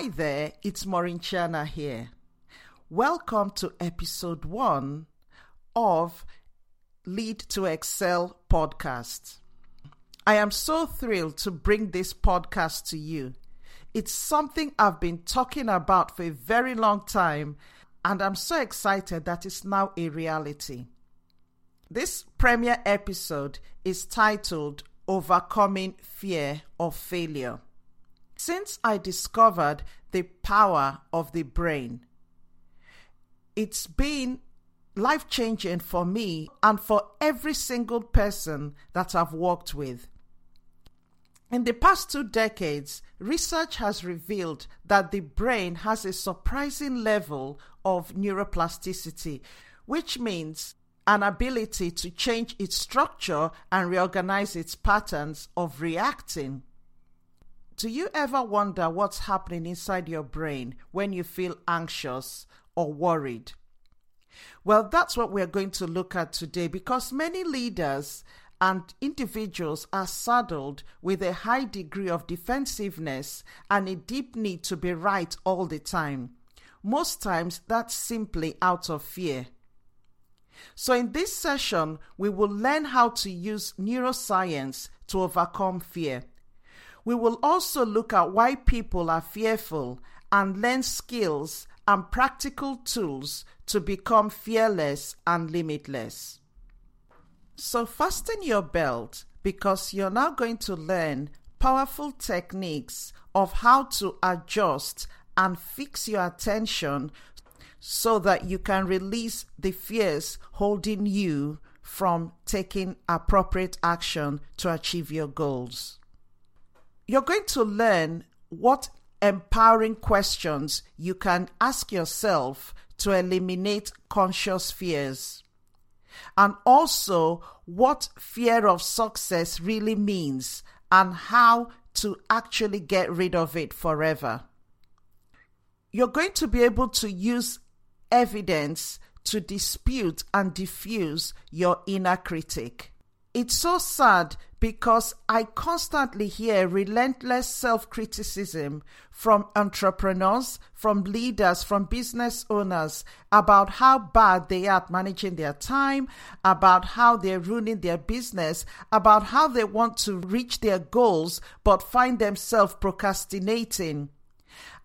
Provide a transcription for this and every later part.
Hi there, it's Maureen Chiana here. Welcome to episode 1 of Lead to Excel podcast. I am so thrilled to bring this podcast to you. It's something I've been talking about for a very long time, and I'm so excited that it's now a reality. This premiere episode is titled Overcoming Fear of Failure. Since I discovered the power of the brain, it's been life-changing for me and for every single person that I've worked with. In the past 2 decades, research has revealed that the brain has a surprising level of neuroplasticity, which means an ability to change its structure and reorganize its patterns of reacting. Do you ever wonder what's happening inside your brain when you feel anxious or worried? Well, that's what we're going to look at today, because many leaders and individuals are saddled with a high degree of defensiveness and a deep need to be right all the time. Most times, that's simply out of fear. So in this session, we will learn how to use neuroscience to overcome fear. We will also look at why people are fearful and learn skills and practical tools to become fearless and limitless. So fasten your belt, because you're now going to learn powerful techniques of how to adjust and fix your attention so that you can release the fears holding you from taking appropriate action to achieve your goals. You're going to learn what empowering questions you can ask yourself to eliminate conscious fears, and also what fear of success really means and how to actually get rid of it forever. You're going to be able to use evidence to dispute and diffuse your inner critic. It's so sad because I constantly hear relentless self-criticism from entrepreneurs, from leaders, from business owners about how bad they are at managing their time, about how they're ruining their business, about how they want to reach their goals but find themselves procrastinating,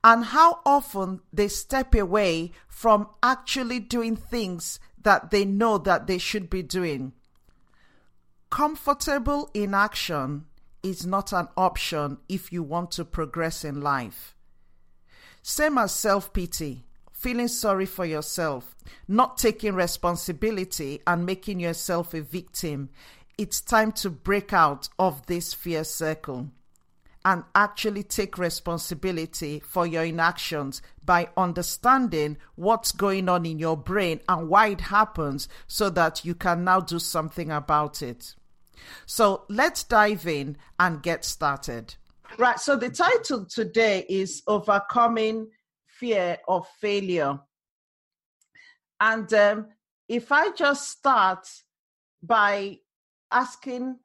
and how often they step away from actually doing things that they know that they should be doing. Comfortable inaction is not an option if you want to progress in life. Same as self-pity, feeling sorry for yourself, not taking responsibility and making yourself a victim. It's time to break out of this fear circle and actually take responsibility for your inactions by understanding what's going on in your brain and why it happens, so that you can now do something about it. So let's dive in and get started. Right, so the title today is Overcoming Fear of Failure. And if I just start by asking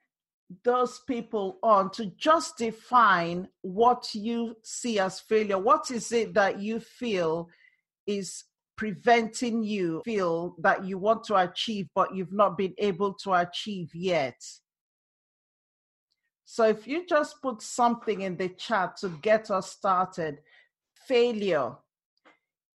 those people on to just define what you see as failure, what is it that you feel is preventing you feel that you want to achieve but you've not been able to achieve yet? So if you just put something in the chat to get us started, failure,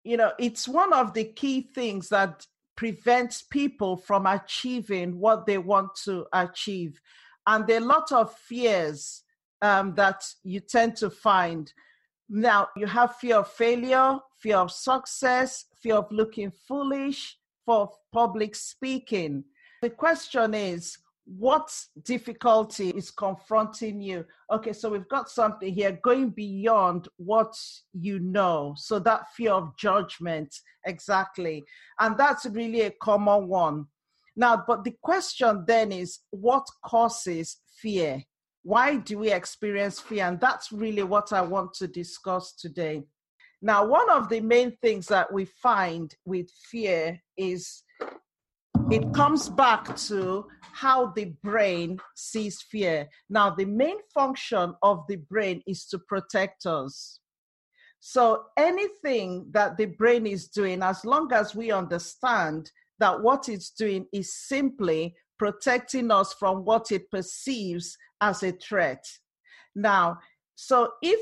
you know, it's one of the key things that prevents people from achieving what they want to achieve. And there are a lot of fears that you tend to find. Now, you have fear of failure, fear of success, fear of looking foolish, fear of public speaking. The question is, what difficulty is confronting you? Okay, so we've got something here, going beyond what you know. So that fear of judgment, exactly. And that's really a common one. Now, but the question then is, what causes fear? Why do we experience fear? And that's really what I want to discuss today. Now, one of the main things that we find with fear is it comes back to how the brain sees fear. Now, the main function of the brain is to protect us. So anything that the brain is doing, as long as we understand that what it's doing is simply protecting us from what it perceives as a threat. Now, so if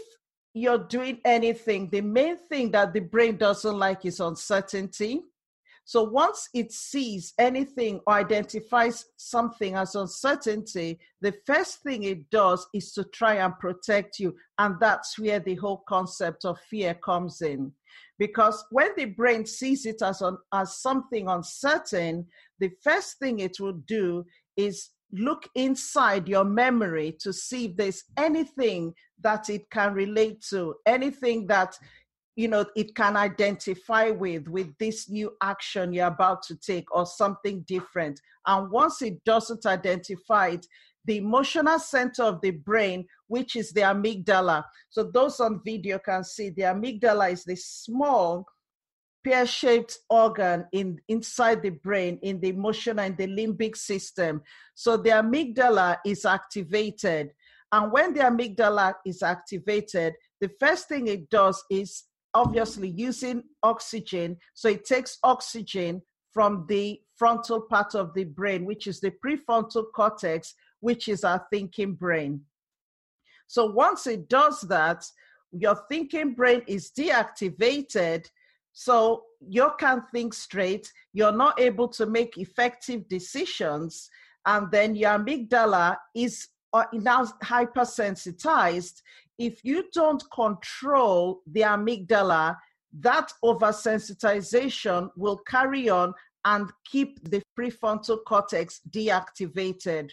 you're doing anything, the main thing that the brain doesn't like is uncertainty. So once it sees anything or identifies something as uncertainty, the first thing it does is to try and protect you. And that's where the whole concept of fear comes in. Because when the brain sees it as something uncertain, the first thing it will do is look inside your memory to see if there's anything that it can relate to, anything that it can identify with this new action you're about to take or something different. And once it doesn't identify it, the emotional center of the brain, which is the amygdala. So those on video can see the amygdala is the small pear-shaped organ inside the brain, in the emotional, in the limbic system. So the amygdala is activated. And when the amygdala is activated, the first thing it does is obviously using oxygen. So it takes oxygen from the frontal part of the brain, which is the prefrontal cortex, which is our thinking brain. So once it does that, your thinking brain is deactivated. So you can't think straight. You're not able to make effective decisions. And then your amygdala is now hypersensitized. If you don't control the amygdala, that oversensitization will carry on and keep the prefrontal cortex deactivated.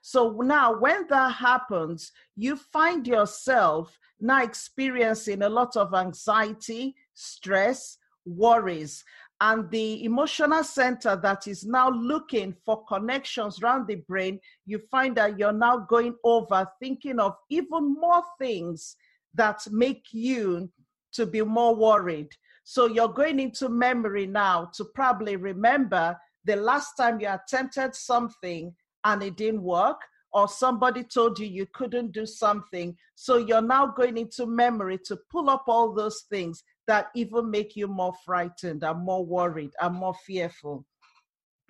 So now when that happens, you find yourself now experiencing a lot of anxiety, stress, worries, and the emotional center that is now looking for connections around the brain, you find that you're now going over thinking of even more things that make you to be more worried. So you're going into memory now to probably remember the last time you attempted something and it didn't work, or somebody told you you couldn't do something. So you're now going into memory to pull up all those things that even make you more frightened and more worried and more fearful.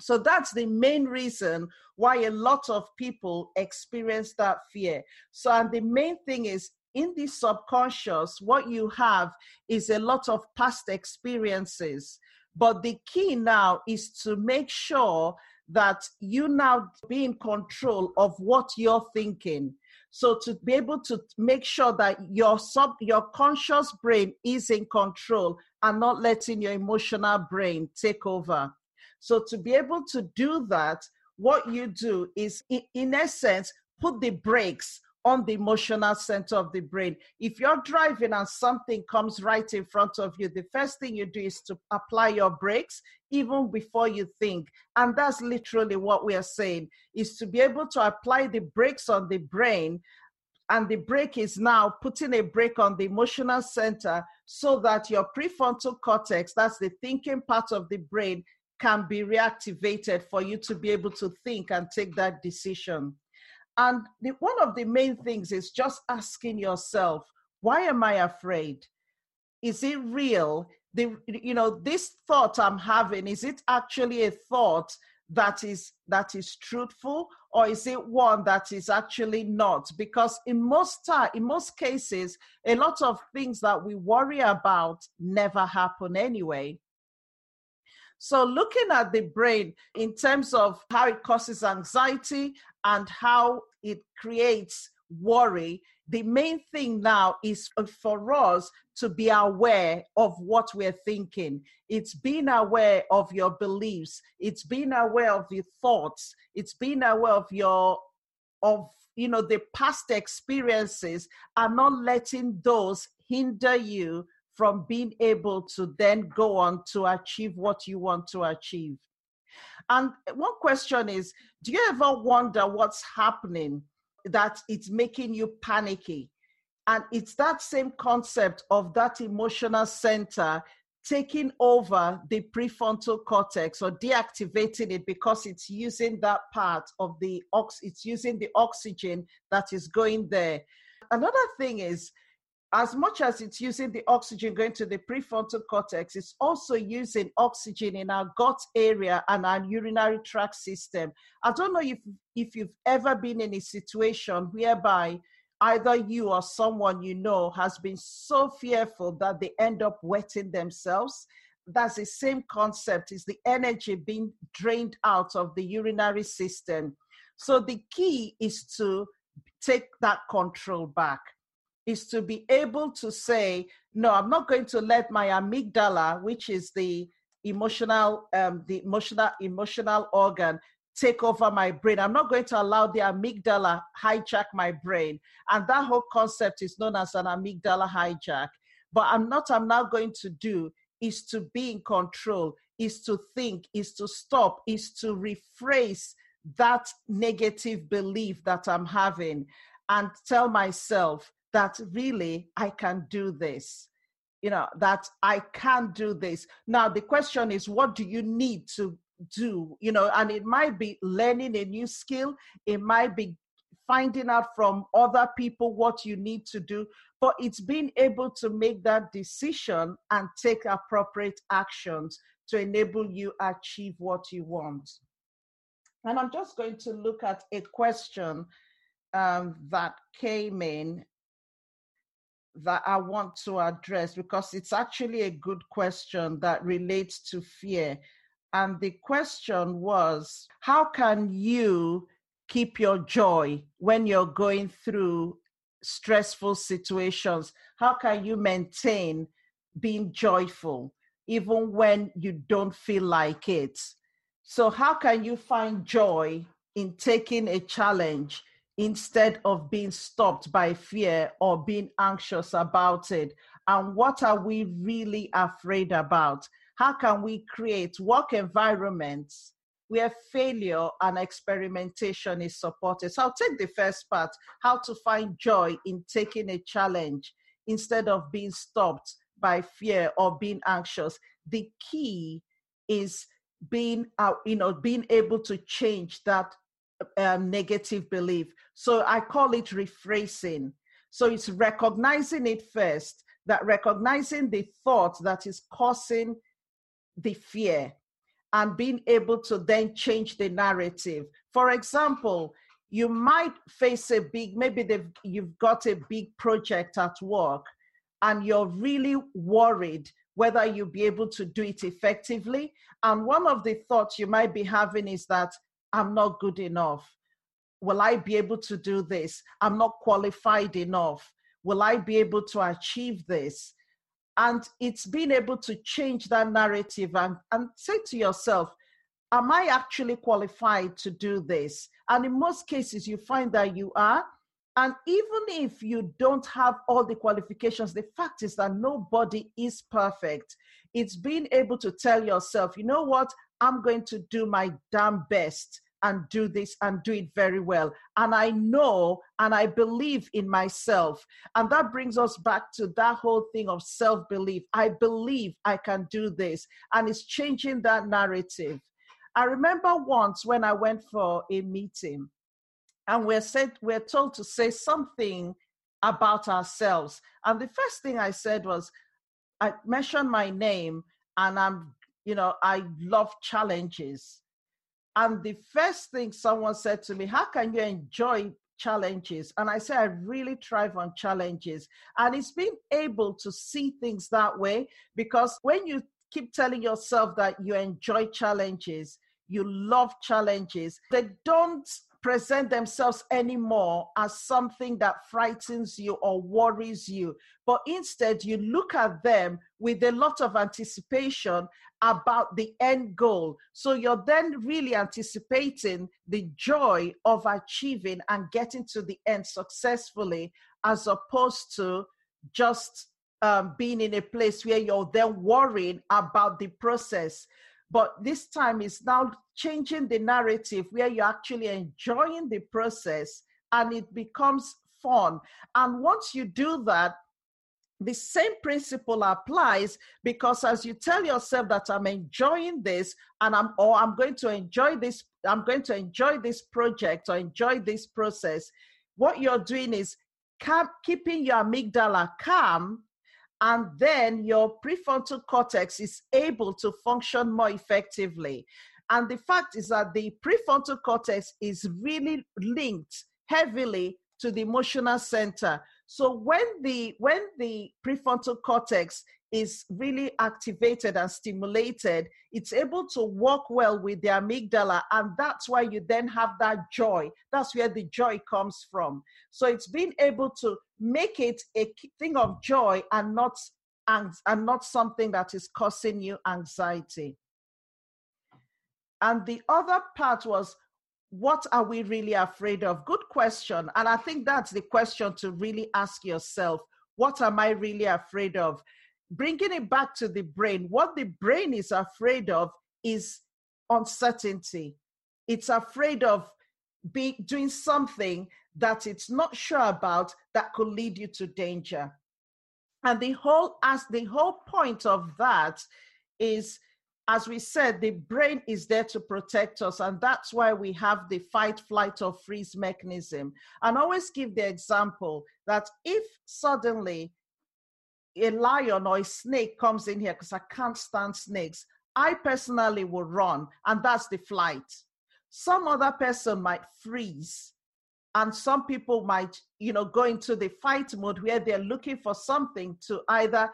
So that's the main reason why a lot of people experience that fear. So, and the main thing is, in the subconscious, what you have is a lot of past experiences. But the key now is to make sure that you now be in control of what you're thinking. So to be able to make sure that your conscious brain is in control and not letting your emotional brain take over. So to be able to do that, what you do is, in essence, put the brakes on the emotional center of the brain. If you're driving and something comes right in front of you, the first thing you do is to apply your brakes even before you think. And that's literally what we are saying, is to be able to apply the brakes on the brain. And the brake is now putting a brake on the emotional center so that your prefrontal cortex, that's the thinking part of the brain, can be reactivated for you to be able to think and take that decision. And one of the main things is just asking yourself, why am I afraid? Is it real? This thought I'm having, is it actually a thought that is truthful, or is it one that is actually not? Because in most cases, a lot of things that we worry about never happen anyway. So looking at the brain in terms of how it causes anxiety and how it creates worry, the main thing now is for us to be aware of what we're thinking. It's being aware of your beliefs. It's being aware of your thoughts. It's being aware of the past experiences, and not letting those hinder you from being able to then go on to achieve what you want to achieve. And one question is, do you ever wonder what's happening that it's making you panicky? And it's that same concept of that emotional center taking over the prefrontal cortex or deactivating it, because it's using that part of it's using the oxygen that is going there. Another thing is, as much as it's using the oxygen going to the prefrontal cortex, it's also using oxygen in our gut area and our urinary tract system. I don't know if you've ever been in a situation whereby either you or someone you know has been so fearful that they end up wetting themselves. That's the same concept, is the energy being drained out of the urinary system. So the key is to take that control back, is to be able to say, no, I'm not going to let my amygdala, which is the emotional organ, take over my brain. I'm not going to allow the amygdala hijack my brain. And that whole concept is known as an amygdala hijack. But I'm now going to do is to be in control, is to think, is to stop, is to rephrase that negative belief that I'm having and tell myself that really I can do this, that I can do this. Now, the question is, what do you need to do? And it might be learning a new skill. It might be finding out from other people what you need to do, but it's being able to make that decision and take appropriate actions to enable you achieve what you want. And I'm just going to look at a question that came in that I want to address, because it's actually a good question that relates to fear. And the question was, how can you keep your joy when you're going through stressful situations? How can you maintain being joyful even when you don't feel like it? So how can you find joy in taking a challenge instead of being stopped by fear or being anxious about it? And what are we really afraid about? How can we create work environments where failure and experimentation is supported? So I'll take the first part, how to find joy in taking a challenge instead of being stopped by fear or being anxious. The key is being able to change that negative belief. So I call it rephrasing. So it's recognizing it first, that recognizing the thought that is causing the fear, and being able to then change the narrative. For example, you might face you've got a big project at work and you're really worried whether you'll be able to do it effectively. And one of the thoughts you might be having is that I'm not good enough. Will I be able to do this? I'm not qualified enough. Will I be able to achieve this? And it's being able to change that narrative and say to yourself, am I actually qualified to do this? And in most cases, you find that you are. And even if you don't have all the qualifications, the fact is that nobody is perfect. It's being able to tell yourself, you know what? I'm going to do my damn best and do this and do it very well. And I know and I believe in myself. And that brings us back to that whole thing of self-belief. I believe I can do this. And it's changing that narrative. I remember once when I went for a meeting and we're told to say something about ourselves. And the first thing I said was, I mentioned my name and I love challenges. And the first thing someone said to me, how can you enjoy challenges? And I said, I really thrive on challenges. And it's being able to see things that way, because when you keep telling yourself that you enjoy challenges, you love challenges, they don't present themselves anymore as something that frightens you or worries you. But instead, you look at them with a lot of anticipation about the end goal. So you're then really anticipating the joy of achieving and getting to the end successfully, as opposed to just being in a place where you're then worrying about the process. But this time it's now changing the narrative where you're actually enjoying the process and it becomes fun. And once you do that, the same principle applies, because as you tell yourself that I'm enjoying this and I'm going to enjoy this, I'm going to enjoy this project or enjoy this process, what you're doing is keeping your amygdala calm, and then your prefrontal cortex is able to function more effectively. And the fact is that the prefrontal cortex is really linked heavily to the emotional center. So when the prefrontal cortex is really activated and stimulated, it's able to work well with the amygdala, and that's why you then have that joy. That's where the joy comes from. So it's being able to make it a thing of joy and not something that is causing you anxiety. And the other part was, what are we really afraid of? Good question. And I think that's the question to really ask yourself. What am I really afraid of? Bringing it back to the brain, what the brain is afraid of is uncertainty. It's afraid of doing something that it's not sure about that could lead you to danger. And the whole point of that is, as we said, the brain is there to protect us, and that's why we have the fight, flight, or freeze mechanism. And always give the example that if suddenly a lion or a snake comes in here, because I can't stand snakes, I personally will run, and that's the flight. Some other person might freeze, and some people might, go into the fight mode where they're looking for something to either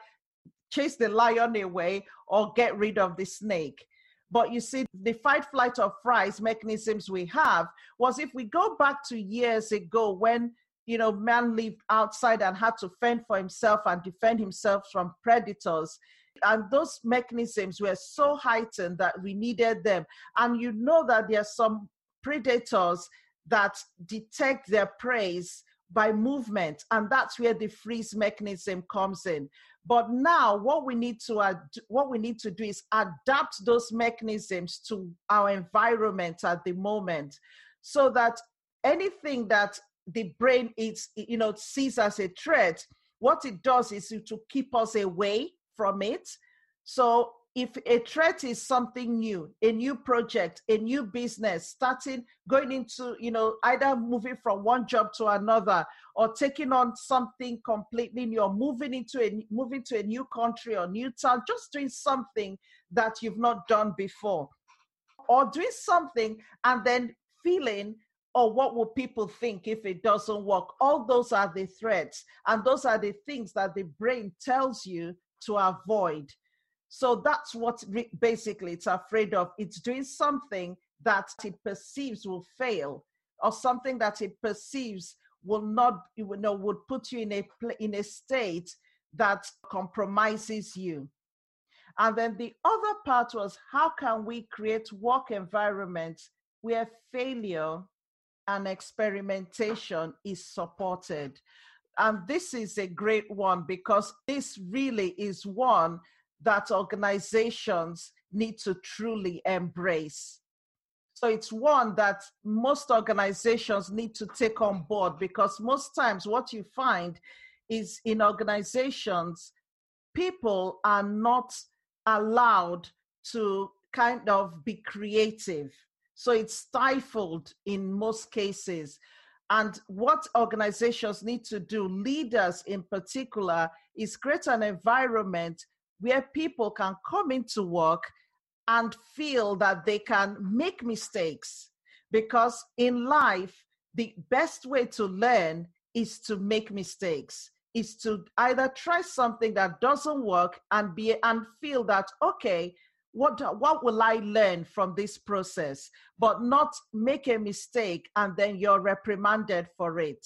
chase the lion away or get rid of the snake. But you see, the fight, flight, or freeze mechanisms we have was, if we go back to years ago when, man lived outside and had to fend for himself and defend himself from predators, and those mechanisms were so heightened that we needed them. And you know that there are some predators that detect their prey by movement, and that's where the freeze mechanism comes in. But now what we need to do is adapt those mechanisms to our environment at the moment, so that anything that the brain sees as a threat, what it does is to keep us away from it. So if a threat is something new, a new project, a new business, going into, either moving from one job to another, or taking on something completely new, or moving to a new country or new town, just doing something that you've not done before, or doing something and then feeling, or what will people think if it doesn't work? All those are the threats, and those are the things that the brain tells you to avoid. So that's what basically it's afraid of. It's doing something that it perceives will fail, or something that it perceives will not, would put you in a state that compromises you. And then the other part was, how can we create work environments where failure and experimentation is supported? And this is a great one, because this really is one that organizations need to truly embrace. So it's one that most organizations need to take on board, because most times what you find is, in organizations, people are not allowed to kind of be creative. So it's stifled in most cases. And what organizations need to do, leaders in particular, is create an environment where people can come into work and feel that they can make mistakes. Because in life, the best way to learn is to make mistakes, is to either try something that doesn't work and feel that, okay, what will I learn from this process? But not make a mistake and then you're reprimanded for it.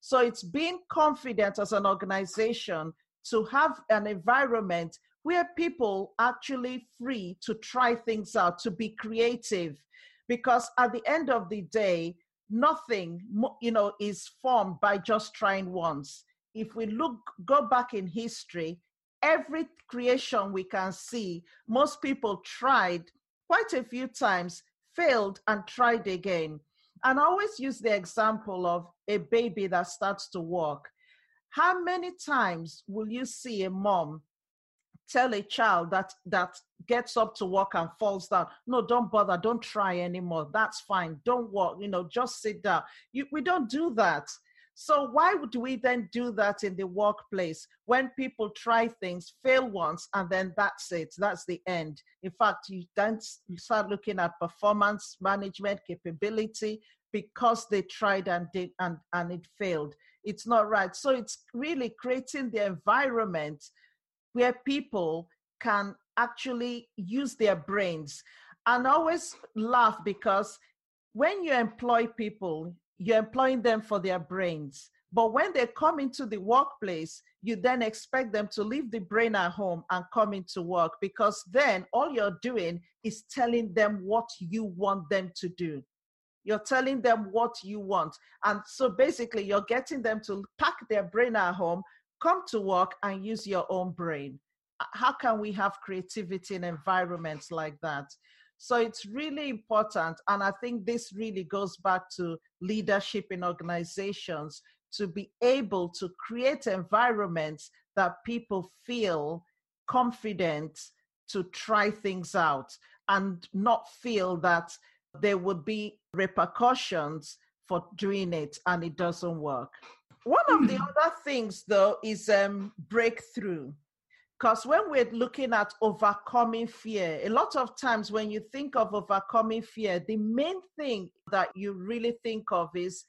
So it's being confident as an organization to have an environment where people actually free to try things out, to be creative. Because at the end of the day, nothing, is formed by just trying once. If we go back in history, every creation we can see, most people tried quite a few times, failed, and tried again. And I always use the example of a baby that starts to walk. How many times will you see a mom tell a child that gets up to walk and falls down, no, don't bother, don't try anymore, that's fine, don't walk, just sit down. We don't do that. So why do we then do that in the workplace when people try things, fail once, and then that's it, that's the end? In fact, you then start looking at performance management capability because they tried and did, and it failed. It's not right. So it's really creating the environment where people can actually use their brains. And always laugh, because when you employ people, you're employing them for their brains. But when they come into the workplace, you then expect them to leave the brain at home and come into work, because then all you're doing is telling them what you want them to do. You're telling them what you want. And so basically you're getting them to pack their brain at home, come to work and use your own brain. How can we have creativity in environments like that? So it's really important. And I think this really goes back to leadership in organizations, to be able to create environments that people feel confident to try things out and not feel that there would be repercussions for doing it and it doesn't work. One of the other things, though, is breakthrough. Because when we're looking at overcoming fear, a lot of times when you think of overcoming fear, the main thing that you really think of is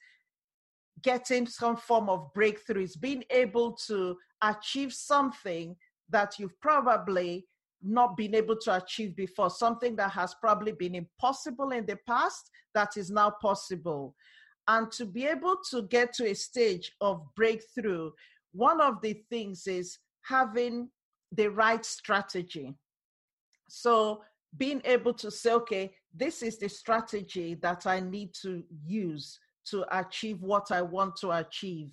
getting some form of breakthroughs, being able to achieve something that you've probably not been able to achieve before, something that has probably been impossible in the past that is now possible. And to be able to get to a stage of breakthrough, one of the things is having the right strategy. So being able to say, okay, this is the strategy that I need to use to achieve what I want to achieve.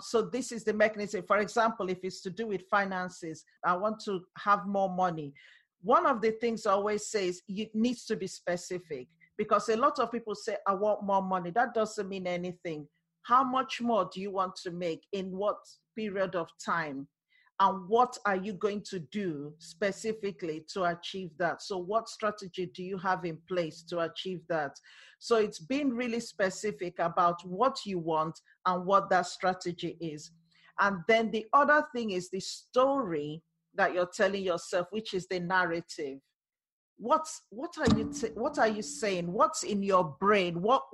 So this is the mechanism. For example, if it's to do with finances, I want to have more money. One of the things I always say is it needs to be specific, because a lot of people say, I want more money. That doesn't mean anything. How much more do you want to make, in what period of time? And what are you going to do specifically to achieve that? So what strategy do you have in place to achieve that? So it's being really specific about what you want and what that strategy is. And then the other thing is the story that you're telling yourself, which is the narrative. What are you saying? What's in your brain? What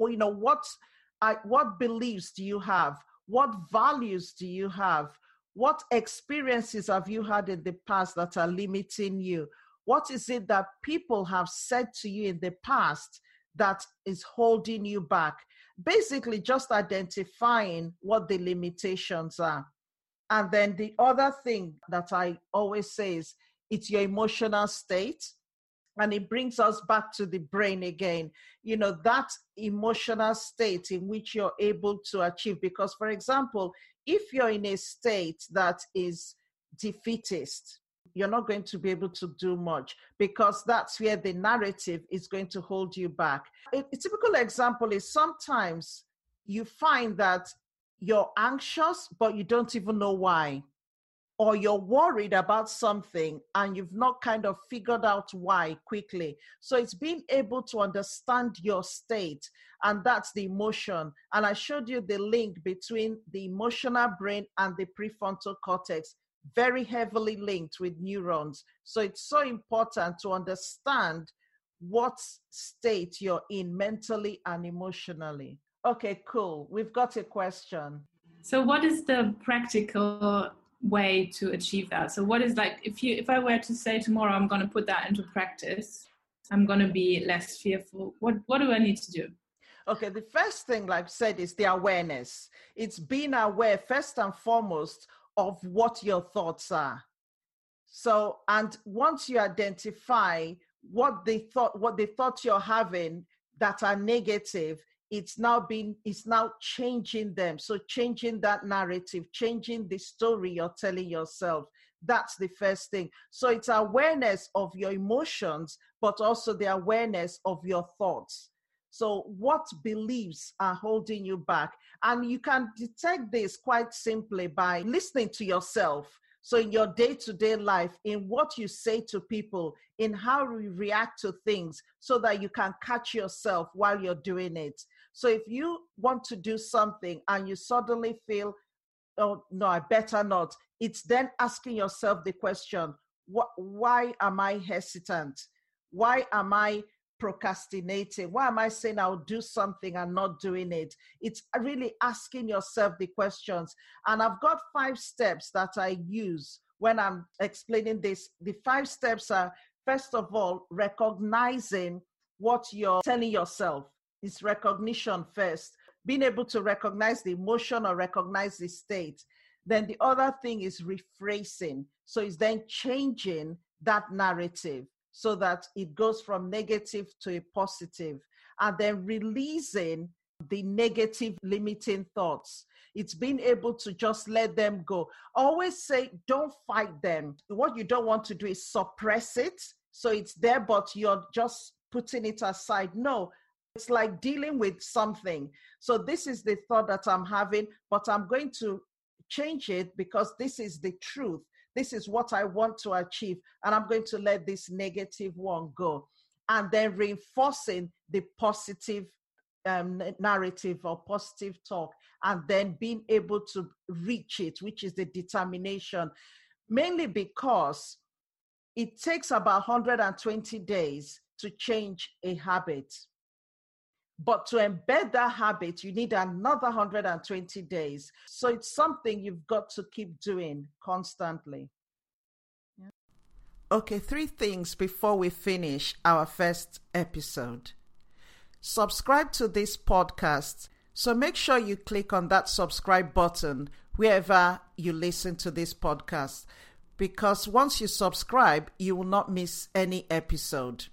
beliefs do you have? What values do you have? What experiences have you had in the past that are limiting you? What is it that people have said to you in the past that is holding you back? Basically, just identifying what the limitations are. And then the other thing that I always say is it's your emotional state. And it brings us back to the brain again, that emotional state in which you're able to achieve. Because, for example, if you're in a state that is defeatist, you're not going to be able to do much, because that's where the narrative is going to hold you back. A typical example is sometimes you find that you're anxious, but you don't even know why. Or you're worried about something and you've not kind of figured out why quickly. So it's being able to understand your state, and that's the emotion. And I showed you the link between the emotional brain and the prefrontal cortex, very heavily linked with neurons. So it's so important to understand what state you're in mentally and emotionally. Okay, cool. We've got a question. So what is the practical way to achieve that? So what is, like, if I were to say tomorrow I'm going to put that into practice, I'm going to be less fearful, what do I need to do? Okay, the first thing, like I said, is the awareness. It's being aware first and foremost of what your thoughts are. So, and once you identify what the thoughts you're having that are negative, it's now changing them. So changing that narrative, changing the story you're telling yourself. That's the first thing. So it's awareness of your emotions, but also the awareness of your thoughts. So what beliefs are holding you back? And you can detect this quite simply by listening to yourself. So in your day-to-day life, in what you say to people, in how you react to things, so that you can catch yourself while you're doing it. So if you want to do something and you suddenly feel, oh, no, I better not, it's then asking yourself the question, why am I hesitant? Why am I procrastinating? Why am I saying I'll do something and not doing it? It's really asking yourself the questions. And I've got 5 steps that I use when I'm explaining this. The 5 steps are, first of all, recognizing what you're telling yourself. It's recognition first, being able to recognize the emotion or recognize the state. Then the other thing is rephrasing. So it's then changing that narrative so that it goes from negative to a positive, and then releasing the negative limiting thoughts. It's being able to just let them go. Always say, don't fight them. What you don't want to do is suppress it. So it's there, but you're just putting it aside. No, it's like dealing with something. So this is the thought that I'm having, but I'm going to change it because this is the truth. This is what I want to achieve, and I'm going to let this negative one go. And then reinforcing the positive narrative or positive talk, and then being able to reach it, which is the determination, mainly because it takes about 120 days to change a habit. But to embed that habit, you need another 120 days. So it's something you've got to keep doing constantly. Yeah. Okay, 3 things before we finish our first episode. Subscribe to this podcast. So make sure you click on that subscribe button wherever you listen to this podcast, because once you subscribe, you will not miss any episode.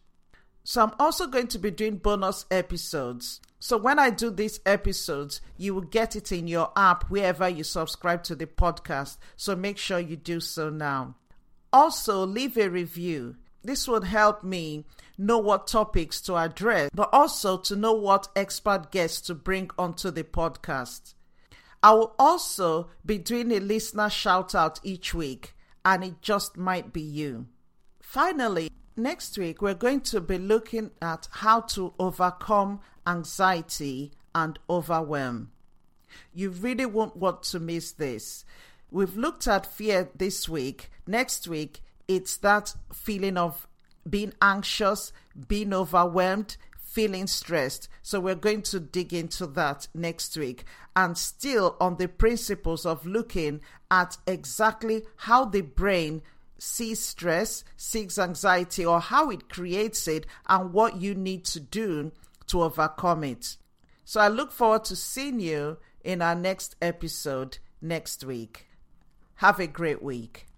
So I'm also going to be doing bonus episodes. So when I do these episodes, you will get it in your app wherever you subscribe to the podcast. So make sure you do so now. Also, leave a review. This would help me know what topics to address, but also to know what expert guests to bring onto the podcast. I will also be doing a listener shout out each week, and it just might be you. Finally, next week, we're going to be looking at how to overcome anxiety and overwhelm. You really won't want to miss this. We've looked at fear this week. Next week, it's that feeling of being anxious, being overwhelmed, feeling stressed. So we're going to dig into that next week, and still on the principles of looking at exactly how the brain sees stress, sees anxiety, or how it creates it, and what you need to do to overcome it. So I look forward to seeing you in our next episode next week. Have a great week.